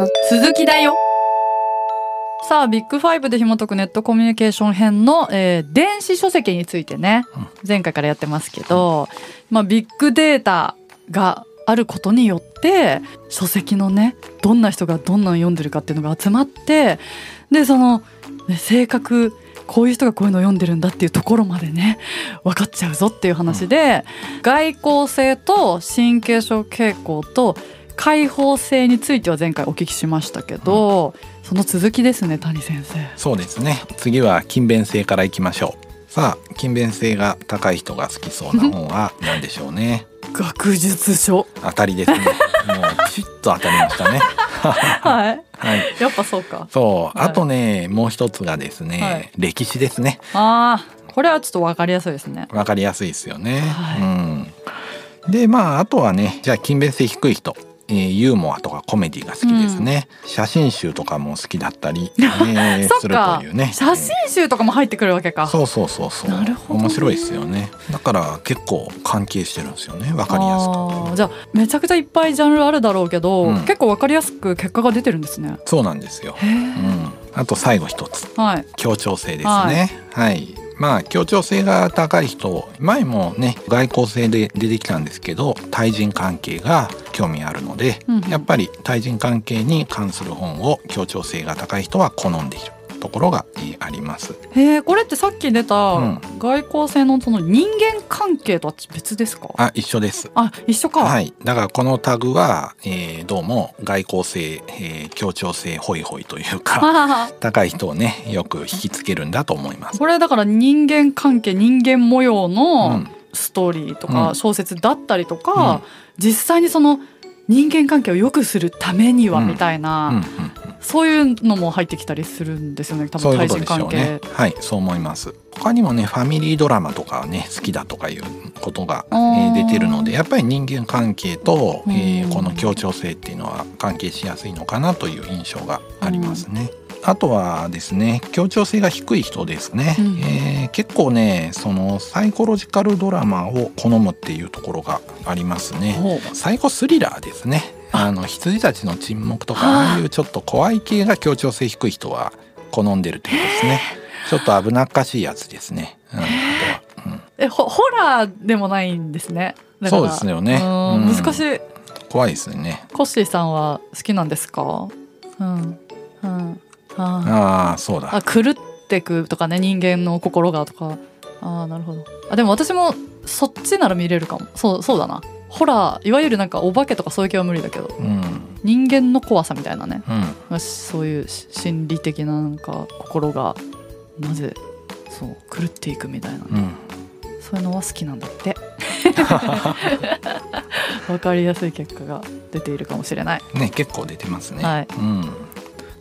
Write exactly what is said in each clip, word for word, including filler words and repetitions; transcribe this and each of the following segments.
の続きだよ。さあビッグファイブで紐解くネットコミュニケーション編の、えー、電子書籍についてね、うん、前回からやってますけど、まあ、ビッグデータがあることによって書籍のねどんな人がどんなの読んでるかっていうのが集まって、でその、ね、性格こういう人がこういうのを読んでるんだっていうところまでね分かっちゃうぞっていう話で、うん、外向性と神経症傾向と開放性については前回お聞きしましたけど、うん、その続きですね谷先生。そうですね、次は勤勉性からいきましょう。さあ勤勉性が高い人が好きそうな本は何でしょうね。学術書。当たりですね。もうピシッと当たりましたね。はい、はい、やっぱそうか。そう、はい、あとねもう一つがですね、はい、歴史ですね。ああ、これはちょっと分かりやすいですね。分かりやすいですよね、はい、うん、でまああとはね、じゃあ勤勉性低い人、えー、ユーモアとかコメディが好きですね、うん、写真集とかも好きだったり、えー、するというね。写真集とかも入ってくるわけか。そうそうそうそう。なるほど、ね、面白いですよね。だから結構関係してるんですよね、分かりやすく。あ、じゃあめちゃくちゃいっぱいジャンルあるだろうけど、うん、結構分かりやすく結果が出てるんですね。そうなんですよ、うん、あと最後一つ、はい、協調性ですね。はい、はい、まあ協調性が高い人、前もね外交性で出てきたんですけど、対人関係が興味あるので、うん、やっぱり対人関係に関する本を協調性が高い人は好んでいるところがあります。へー、これってさっき出た外交性のその人間関係とは別ですか？うん、あ、一緒です。あ、一緒か。はい、だからこのタグは、えー、どうも外交性、えー、協調性ホイホイというか高い人をねよく引きつけるんだと思います。これだから人間関係、人間模様のストーリーとか小説だったりとか、うんうん、実際にその人間関係を良くするためにはみたいな、そういうのも入ってきたりするんですよね、多分対人関係。そういうことでしょうね。はい、そう思います。他にもねファミリードラマとかね好きだとかいうことが、えー、出てるので、やっぱり人間関係と、えー、この協調性っていうのは関係しやすいのかなという印象がありますね。あとはですね、協調性が低い人ですね、うん、えー、結構ねそのサイコロジカルドラマを好むっていうところがありますね。サイコスリラーですね。あの羊たちの沈黙とかああいうちょっと怖い系が協調性低い人は好んでるというですね、ちょっと危なっかしいやつですね、うんうん、えホラーでもないんですね。だからそうですよね、うん、難しい。怖いですね。コッシーさんは好きなんですか？うんうん、ああ、そうだ。あ、狂ってくとかね、人間の心がとか。ああ、なるほど。あ、でも私もそっちなら見れるかも。そう、そうだな。ホラー、いわゆるなんかお化けとかそういう系は無理だけど、うん、人間の怖さみたいなね、うん、そういう心理的ななんか心がなぜそう狂っていくみたいな、ね、うん、そういうのは好きなんだって。わかりやすい結果が出ているかもしれない。ね、結構出てますね。はい。うん。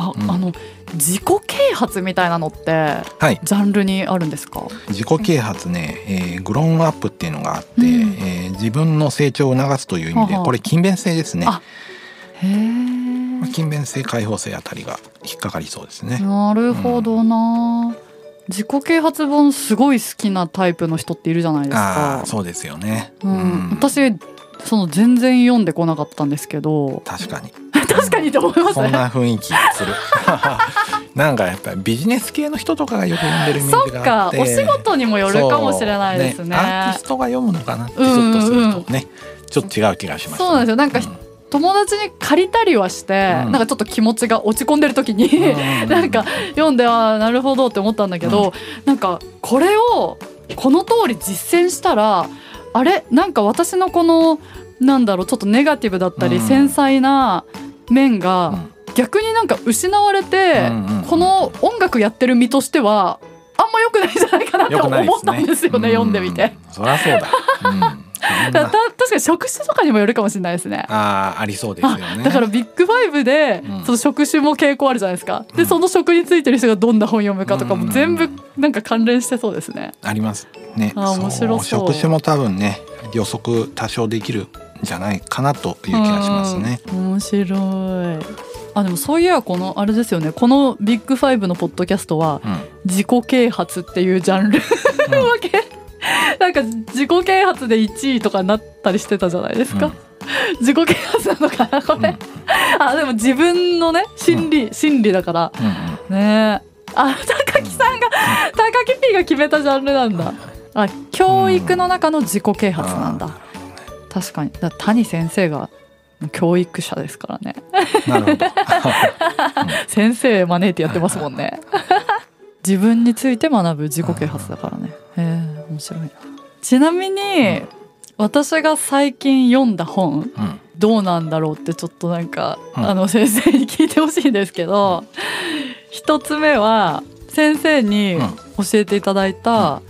あ、うん、あの自己啓発みたいなのって、はい、ジャンルにあるんですか？自己啓発ね、えー、グローンアップっていうのがあって、うん、えー、自分の成長を促すという意味で、はは、これ勤勉性ですね。あ、へー、勤勉性開放性あたりが引っかかりそうですね。なるほどな、うん、自己啓発本すごい好きなタイプの人っているじゃないですか。あ、そうですよね、うんうん、私その全然読んでこなかったんですけど。確かに確かにと思いますね。そんな雰囲気する。なんかやっぱりビジネス系の人とかがよく読んでるイメージがあって。そっか、お仕事にもよるかもしれないです ね, ね。アーティストが読むのかなってちょっとするとね、うんうん、ちょっと違う気がします、ね、そうなんですよ。なんか、うん、友達に借りたりはして、うん、なんかちょっと気持ちが落ち込んでる時に、うん、なんか読んではなるほどって思ったんだけど、うん、なんかこれをこの通り実践したら、あれ、なんか私のこのなんだろう、ちょっとネガティブだったり、うん、繊細な面が逆になんか失われて、うんうんうん、この音楽やってる身としてはあんま良くないんじゃないかなって思ったんですよ ね, ね、うん、読んでみて。そりゃそうだ、うん、だから確かに職種とかにもよるかもしれないですね。あ、ありそうですよね。だからビッグファイブで、うん、その職種も傾向あるじゃないですか。で、その職についてる人がどんな本読むかとかも全部なんか関連してそうですね、うんうん、ありますね。あ、面白そう。職種も多分ね予測多少できるじゃないかなという気がしますね、うん、面白い。あ、でもそういえばこのあれですよね、このビッグファイブのポッドキャストは自己啓発っていうジャンル、うん、わけなんか自己啓発でいちいとかなったりしてたじゃないですか、うん、自己啓発なのかなこれ、うん、あでも自分のね心理、うん、心理だから、うん、ねえあ高木さんが高木 P が決めたジャンルなんだ。あ教育の中の自己啓発なんだ、うん、確かにだ谷先生が教育者ですからね。なるほど先生招いてやってますもんね自分について学ぶ自己啓発だからね。へえ面白いな。ちなみに、うん、私が最近読んだ本、うん、どうなんだろうってちょっとなんか、うん、あの先生に聞いてほしいんですけど、うん、一つ目は先生に教えていただいた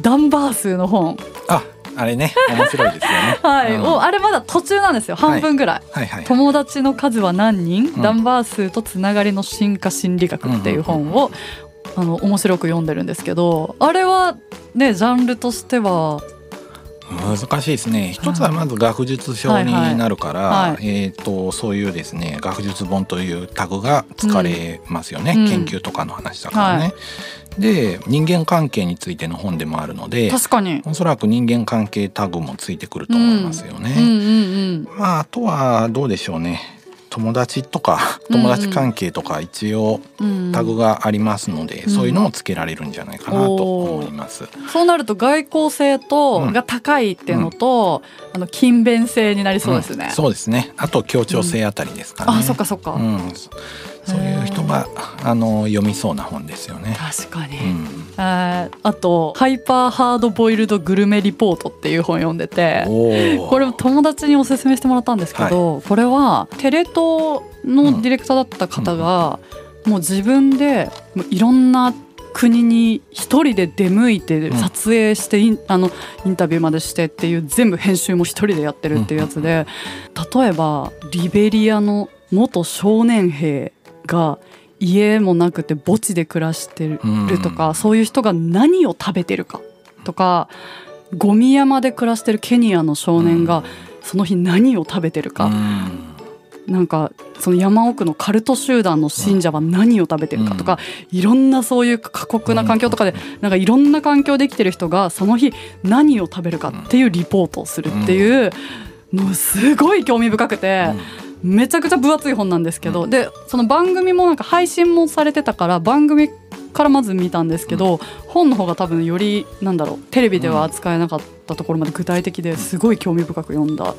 ダンバースの本、うん、ああれね面白いですよねはい、うん、おあれまだ途中なんですよ、半分ぐらい、はいはいはいはい、友達の数は何人、うん、ダンバースとつながりの進化心理学っていう本を、うんうんうん、あの面白く読んでるんですけど、あれはねジャンルとしては難しいですね。一つはまず学術書になるから、はいはいはい、えーと、そういうですね学術本というタグがつかれますよね、うん、研究とかの話だからね、うん、で人間関係についての本でもあるので、確かにおそらく人間関係タグもついてくると思いますよね、うんうんうんうん、まあ、あとはどうでしょうね、友達とか友達関係とか一応タグがありますので、うんうん、そういうのもつけられるんじゃないかなと思います、うん、そうなると外交性と、うん、が高いっていうのと、うん、あの勤勉性になりそうですね、うん、そうですね。あと協調性あたりですかね、うん、あそっかそっか、うん、そういう人があの読みそうな本ですよね。確かに、うん、あ, あとハイパーハードボイルドグルメリポートっていう本読んでて、これも友達におすすめしてもらったんですけど、はい、これはテレ東のディレクターだった方が、うん、もう自分でもういろんな国に一人で出向いて撮影して、うん、あのインタビューまでしてっていう、全部編集も一人でやってるっていうやつで、例えばリベリアの元少年兵が家もなくて墓地で暮らしてるとか、うん、そういう人が何を食べてるかとか、ゴミ山で暮らしてるケニアの少年がその日何を食べてるか、うん、なんかその山奥のカルト集団の信者は何を食べてるかとか、うん、いろんなそういう過酷な環境とかで、なんかいろんな環境で生きてる人がその日何を食べるかっていうリポートをするっていうのを、すごい興味深くて、めちゃくちゃ分厚い本なんですけど、でその番組もなんか配信もされてたから、番組からまず見たんですけど、本の方が多分よりなんだろう、テレビでは扱えなかったところまで具体的で、すごい興味深く読んだ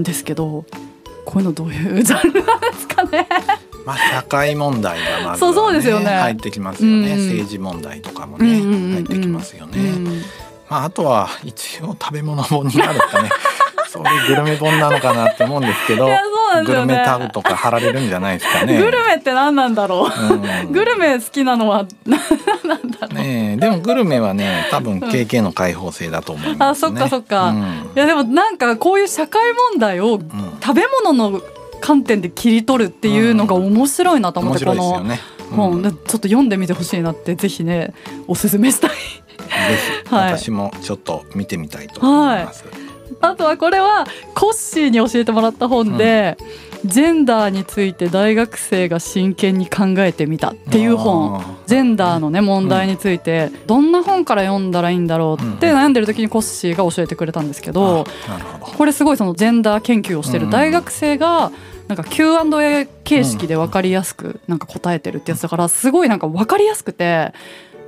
んですけど、こういうのどういうジャンルなんですかね、まあ、社会問題がまずは、ね、そうそうですよね、入ってきますよね、うん、政治問題とかもね、うんうんうん、入ってきますよね、うん、まあ、あとは一応食べ物本になるかねそういうグルメ本なのかなって思うんですけどす、ね、グルメタグとか貼られるんじゃないですかねグルメって何なんだろう、うん、グルメ好きなのは何なんだろう、ね、でもグルメはね多分経験の開放性だと思いますね、うん、あそっかそっか、うん、いやでもなんかこういう社会問題を、うん、食べ物の観点で切り取るっていうのが面白いなと思って、うん、この本、ね、うん、ちょっと読んでみてほしいなって、ぜひねおすすめしたい、はい、私もちょっと見てみたいと思います、はい。あとはこれはコッシーに教えてもらった本で、うん、ジェンダーについて大学生が真剣に考えてみたっていう本、ジェンダーのね問題について、うん、どんな本から読んだらいいんだろうって悩んでる時にコッシーが教えてくれたんですけど、うん、なるほど。これすごいそのジェンダー研究をしてる大学生がなんか キューアンドエー 形式で分かりやすくなんか答えてるってやつだから、すごいなんか分かりやすくて、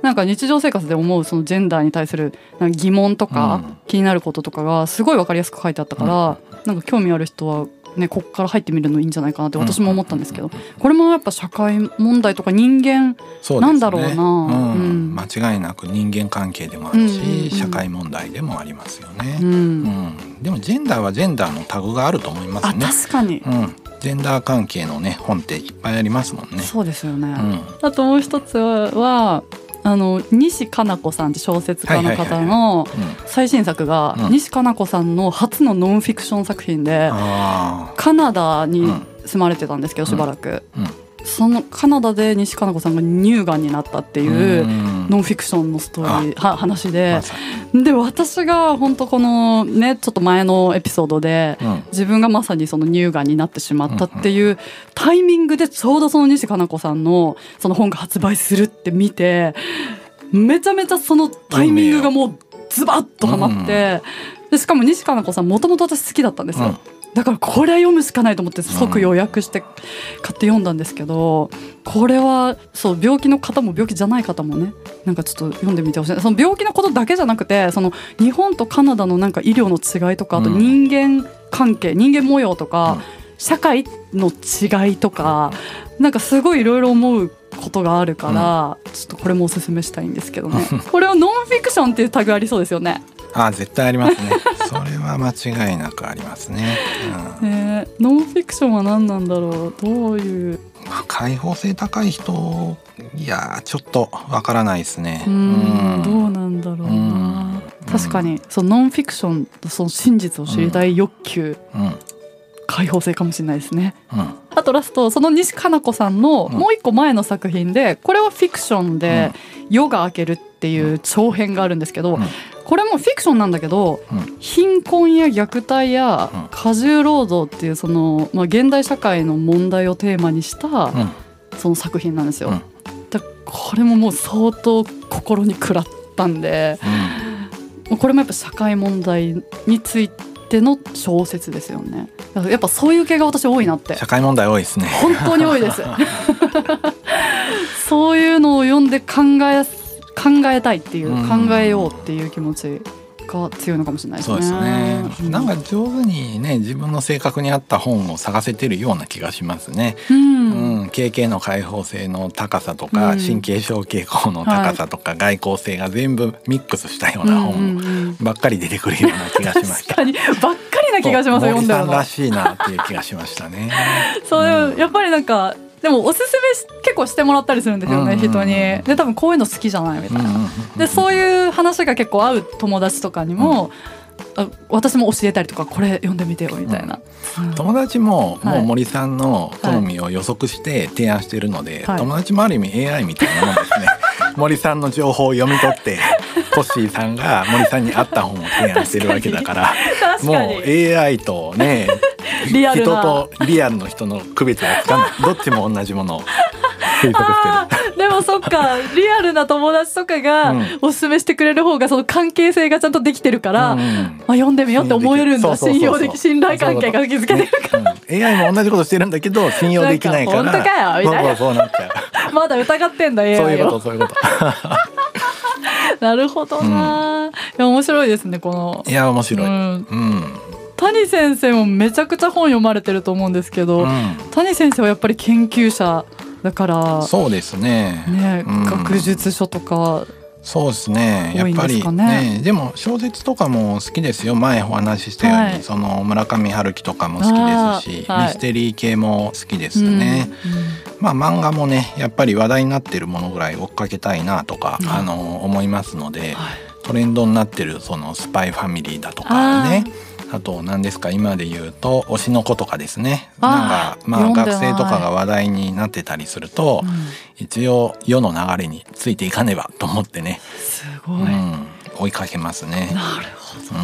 なんか日常生活で思うそのジェンダーに対するなんか疑問とか気になることとかがすごい分かりやすく書いてあったから、なんか興味ある人はねここから入ってみるのいいんじゃないかなって私も思ったんですけど、これもやっぱ社会問題とか人間なんだろうな、う、ね、うんうん、間違いなく人間関係でもあるし、うんうんうん、社会問題でもありますよね、うんうん、でもジェンダーはジェンダーのタグがあると思いますね。あ、確かに、うん、ジェンダー関係の、ね、本っていっぱいありますもんね。そうですよね、うん、あともう一つはあの西加奈子さんって小説家の方の最新作が、西加奈子さんの初のノンフィクション作品で、カナダに住まれてたんですけどしばらく、そのカナダで西加奈子さんが乳がんになったっていうノンフィクションのストーリーは話で、で私が本当このねちょっと前のエピソードで自分がまさにその乳がんになってしまったっていうタイミングで、ちょうどその西加奈子さんのその本が発売するって見て、めちゃめちゃそのタイミングがもうズバッとはまって、でしかも西加奈子さんもともと私好きだったんですよ、だからこれは読むしかないと思って即予約して買って読んだんですけど、これはそう病気の方も病気じゃない方もね、なんかちょっと読んでみてほしい。その病気のことだけじゃなくて、その日本とカナダのなんか医療の違いとか、あと人間関係、人間模様とか社会の違いとか、なんかすごいいろいろ思うことがあるから、うん、ちょっとこれもおすすめしたいんですけどねこれはノンフィクションっていうタグありそうですよね。あ、絶対ありますねそれは間違いなくありますね、うん、えー、ノンフィクションは何なんだろう、どういう、まあ、開放性高い人、いやちょっとわからないですね。うん、うん、どうなんだろうな、うん、確かにそのノンフィクション、その真実を知りたい欲求、うんうん、開放性かもしれないですね、うん、あとラスト、その西加奈子さんのもう一個前の作品で、これはフィクションで夜が明けるっていう長編があるんですけど、これもフィクションなんだけど、貧困や虐待や過重労働っていうその、まあ、現代社会の問題をテーマにしたその作品なんですよ。だからこれももう相当心に食らったんで、これもやっぱ社会問題についてでの小説ですよね。やっぱそういう系が私多いなって。社会問題多いですね。本当に多いですそういうのを読んで考え、考えたいっていう、考えようっていう気持ちが強いのかもしれないですね。そうですね。なんか上手にね、自分の性格に合った本を探せてるような気がしますね。うんうん、経験の開放性の高さとか、うん、神経症傾向の高さとか、はい、外交性が全部ミックスしたような本ばっかり出てくるような気がしました。確かにばっかりな気がします。森さんらしいなっていう気がしましたね。そう、うん、やっぱりなんか。でもおすすめ結構してもらったりするんですよね、うんうんうん、人に。で多分こういうの好きじゃないみたいな、うんうんうん、でそういう話が結構合う友達とかにも、うん、あ、私も教えたりとか、これ読んでみてよみたいな、うん、友達ももう森さんの好みを予測して提案しているので、はい、友達もある意味 エーアイ みたいなもんですね、はい、森さんの情報を読み取ってコッシーさんが森さんに合った本を提案してるわけだからもう エーアイ とねリアル人とリアルの人の区別はつかないどっちも同じものを推測してるでもそっか、リアルな友達とかがおすすめしてくれる方がその関係性がちゃんとできてるから、うんうん、まあ、読んでみようって思えるんだ。信用でき、信頼関係が築けてるから、ね、うん、エーアイ も同じことしてるんだけど信用できないから、本当かよみたいな、そうそうそうなっちゃうまだ疑ってんだ エーアイ を。そういうこと、そういうことなるほどな、うん、いや面白いですね、この。いや面白い、うんうん、谷先生もめちゃくちゃ本読まれてると思うんですけど、うん、谷先生はやっぱり研究者だから。そうです ね, ね、うん、学術書とか。そうですね、やっぱり ね, ねでも小説とかも好きですよ。前お話ししたように、はい、その村上春樹とかも好きですし、はい、ミステリー系も好きですね、うんうん、まあ、漫画もねやっぱり話題になってるものぐらい追っかけたいなとか、うん、あの思いますので、はい、トレンドになってるそのスパイファミリーだとかね、あと何ですか、今で言うと推しの子とかですね。なんかまあ学生とかが話題になってたりすると、うん、一応世の流れについていかねばと思ってね、すごい、うん、追いかけますね。なるほど、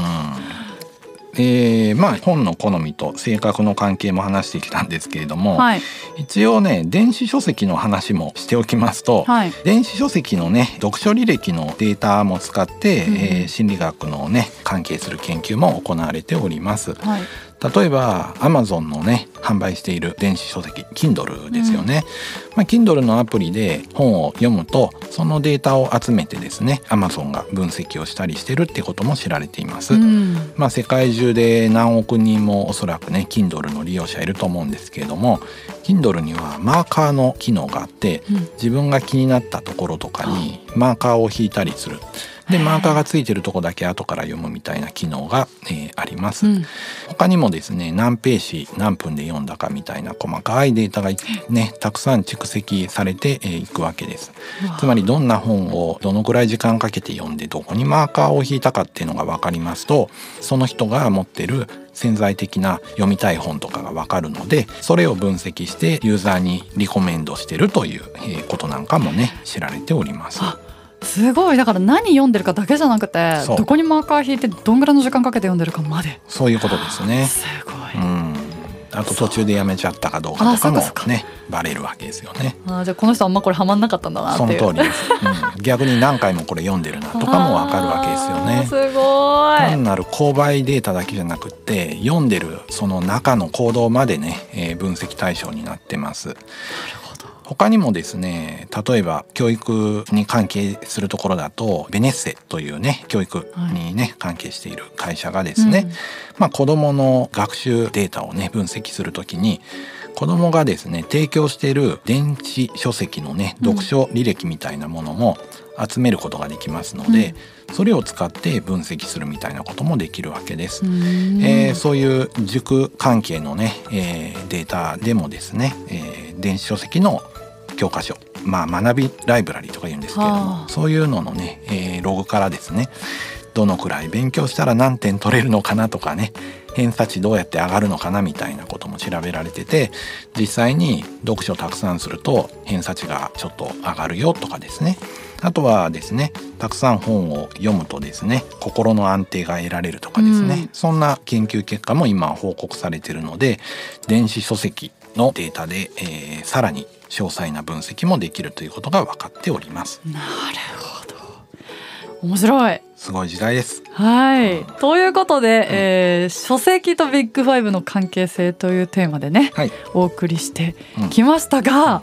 うん、えー、まあ本の好みと性格の関係も話してきたんですけれども、はい、一応ね電子書籍の話もしておきますと、はい、電子書籍のね読書履歴のデータも使って、うん、えー、心理学のね関係する研究も行われております、はい、例えば Amazon のね販売している電子書籍 Kindle ですよね、うん、まあ、Kindle のアプリで本を読むとそのデータを集めてですね Amazon が分析をしたりしてるってことも知られています、うん、まあ、世界中で何億人もおそらくね Kindle の利用者いると思うんですけれども、 Kindle にはマーカーの機能があって、うん、自分が気になったところとかにマーカーを引いたりする。でマーカーがついてるとこだけ後から読むみたいな機能が、えー、あります、うん、他にもですね何ページ何分で読んだかみたいな細かいデータが、ね、たくさん蓄積されていくわけです。つまりどんな本をどのくらい時間かけて読んでどこにマーカーを引いたかっていうのが分かりますと、その人が持ってる潜在的な読みたい本とかが分かるので、それを分析してユーザーにリコメンドしてるという、えー、ことなんかもね知られております。すごい、だから何読んでるかだけじゃなくてどこにマーカー引いてどんぐらいの時間かけて読んでるかまで。そういうことですね。すごい、うん、あと途中でやめちゃったかどうかとかもねバレるわけですよね。あ、じゃあこの人あんまこれハマんなかったんだなっていう。その通りです、うん、逆に何回もこれ読んでるなとかもわかるわけですよね。すごい。単なる購買データだけじゃなくて読んでるその中の行動までね、えー、分析対象になってます。他にもですね、例えば教育に関係するところだとベネッセというね教育にね、はい、関係している会社がですね、うん、まあ、子どもの学習データをね分析するときに子どもがですね提供している電子書籍のね読書履歴みたいなものも集めることができますので、うん、それを使って分析するみたいなこともできるわけです、えー、そういう塾関係のね、えー、データでもですね、えー、電子書籍の教科書、まあ、学びライブラリとか言うんですけれども、そういうののね、えー、ログからですねどのくらい勉強したら何点取れるのかなとかね、偏差値どうやって上がるのかなみたいなことも調べられてて、実際に読書たくさんすると偏差値がちょっと上がるよとかですね、あとはですねたくさん本を読むとですね心の安定が得られるとかですね、うん、そんな研究結果も今報告されているので電子書籍のデータで、えー、さらに詳細な分析もできるということが分かっております。なるほど、面白い。すごい時代です。はい、うん、ということで、うん、えー、書籍とビッグファイブの関係性というテーマでね、はい、お送りしてきましたが、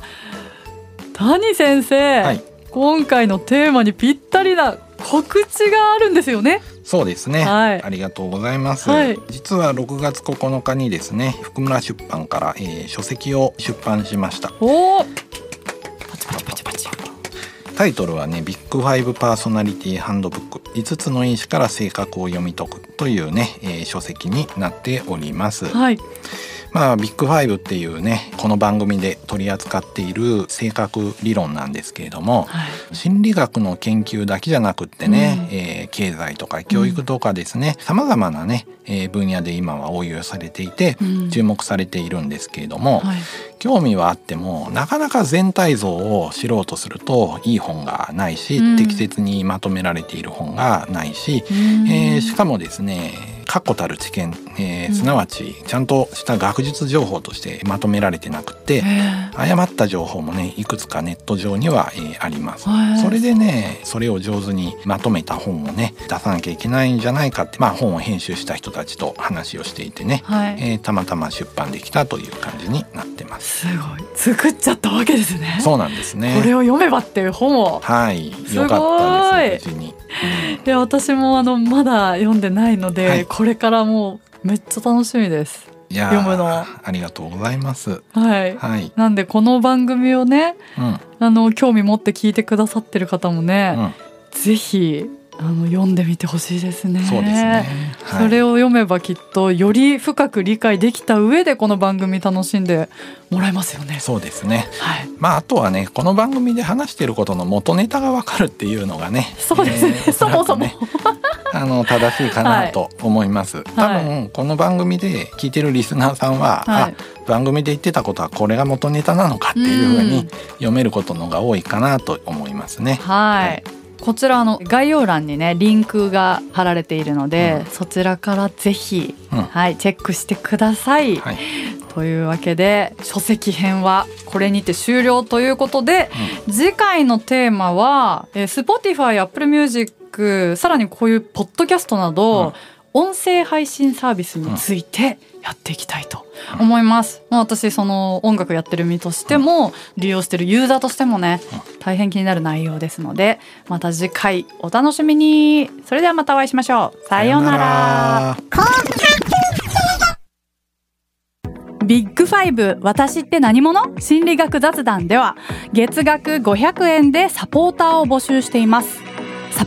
うん、谷先生、はい、今回のテーマにぴったりな告知があるんですよね。そうですね、はい、ありがとうございます、はい、実はろくがつここのかにですね福村出版から、えー、書籍を出版しました。おパチパチパチパチ。タイトルはねビッグファイブパーソナリティハンドブックいつつの因子から性格を読み解くというね、えー、書籍になっております、はい。まあ、ビッグファイブっていうねこの番組で取り扱っている性格理論なんですけれども、はい、心理学の研究だけじゃなくってね、うん、えー、経済とか教育とかですね、さまざまなね、えー、分野で今は応用されていて、うん、注目されているんですけれども、はい、興味はあってもなかなか全体像を知ろうとするといい本がないし、うん、適切にまとめられている本がないし、うん、えー、しかもですね確固たる知見、えーうん、すなわちちゃんとした学術情報としてまとめられてなくて、誤った情報もねいくつかネット上には、えー、あります。それでねそれを上手にまとめた本をね出さなきゃいけないんじゃないかって、まあ、本を編集した人たちと話をしていてね、はい、えー、たまたま出版できたという感じになってます。すごい作っちゃったわけですね。そうなんですね。これを読めばっていう本を、はい、よかったですね、無事に、うん、いや私もあのまだ読んでないので、はい、これからもうめっちゃ楽しみです。いや読むの。ありがとうございます。はい。はい、なんでこの番組をね、うん、あの興味持って聞いてくださってる方もね、うん、ぜひあの読んでみてほしいですね。そうですね、はい。それを読めばきっとより深く理解できた上でこの番組楽しんでもらえますよね。そうですね。はい。まああとはねこの番組で話していることの元ネタが分かるっていうのがね。そうですね。えー、そもそも。あの正しいかなと思います、はい、多分この番組で聞いてるリスナーさんは、はい、あ番組で言ってたことはこれが元ネタなのかっていうふうに読めることのが多いかなと思いますね、はい、はい。こちらの概要欄にねリンクが貼られているので、うん、そちらからぜひ、うん、はい、チェックしてください、はい。というわけで書籍編はこれにて終了ということで、うん、次回のテーマは Spotify、Apple Music、さらにこういうポッドキャストなど、うん、音声配信サービスについてやっていきたいと思います、うん、私その音楽やってる身としても、うん、利用してるユーザーとしてもね、うん、大変気になる内容ですので、また次回お楽しみに。それではまたお会いしましょう。さようなら。ビッグファイブ私って何者？心理学雑談では月額ごひゃくえんでサポーターを募集しています。サ